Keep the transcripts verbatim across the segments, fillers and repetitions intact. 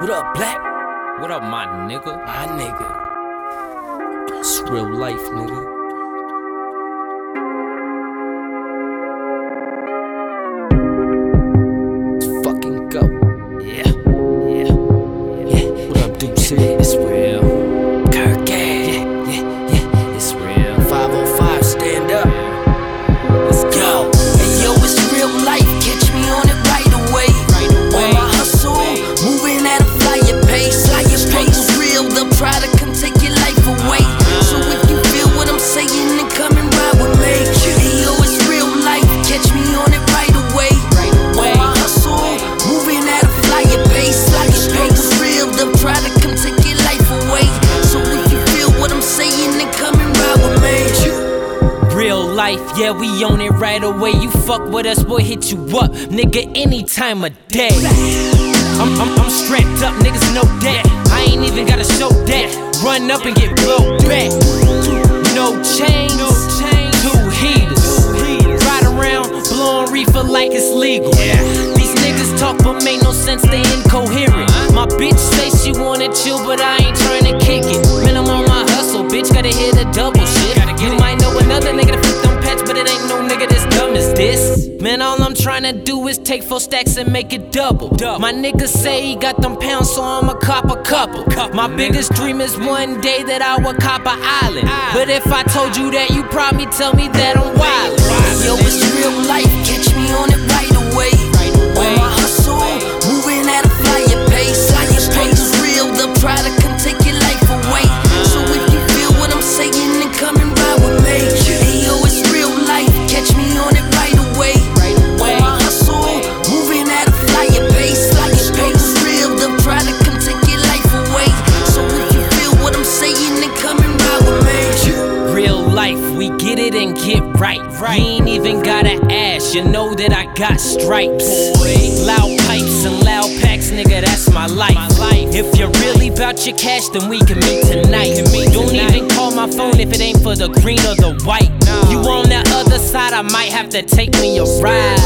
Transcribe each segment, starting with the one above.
What up, Black? What up, my nigga? My nigga. It's real life, nigga. Yeah, we own it right away. You fuck with us, we'll hit you up, nigga, any time of day. I'm, I'm, I'm strapped up, niggas know that. I ain't even gotta show that. Run up and get blown back. No chains, two heaters. Ride around, blowing reefer like it's legal. These niggas talk but make no sense, they incoherent. My bitch say she wanna chill, but I ain't tryna kick it. Man, I'm on my hustle, bitch, gotta hit a double shit. You might know another nigga to flip them pets, but it ain't no nigga that's dumb as this. Man, all I'm tryna do is take four stacks and make it double. My niggas say he got them pounds, so I'ma cop a couple. My biggest dream is one day that I would cop a island. But if I told you that, you'd probably tell me that I'm wild. Yo, it's real life, catch me on it right away. On my hustle, moving at a flyer pace. Like it's real, they'll try to come take your life away. So if you feel what I'm saying, then come and ride with me. Hey, yo, it's real life, catch me on it right away. On my hustle, moving at a flyer pace. Like it's real, they'll try to come take your life away. So if you feel what I'm saying, then come and ride with me. Real life, we get it and get right. You ain't even gotta ask, you know that I got stripes. Loud pipes and loud packs, nigga, that's my life. If you're really about your cash, then we can meet tonight. Don't even call my phone if it ain't for the green or the white. You on that other side, I might have to take me a ride.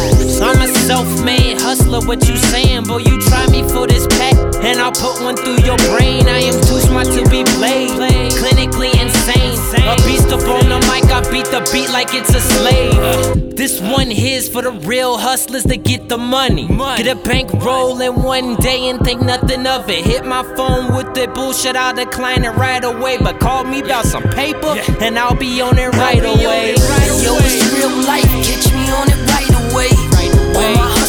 I'm a self-made hustler, what you saying? Boy, you try me for this pack, and I'll put one through your brain. I am too smart to be played, clinically insane. A beast up on the mic, I beat the beat like it's a slave. This one here's for the real hustlers that get the money. Get a bank roll in one day and think nothing of it. Hit my phone with the bullshit, I'll decline it right away. But call me about some paper, and I'll be on it right away. Yo, it's real life, catch me on it right away. Right away.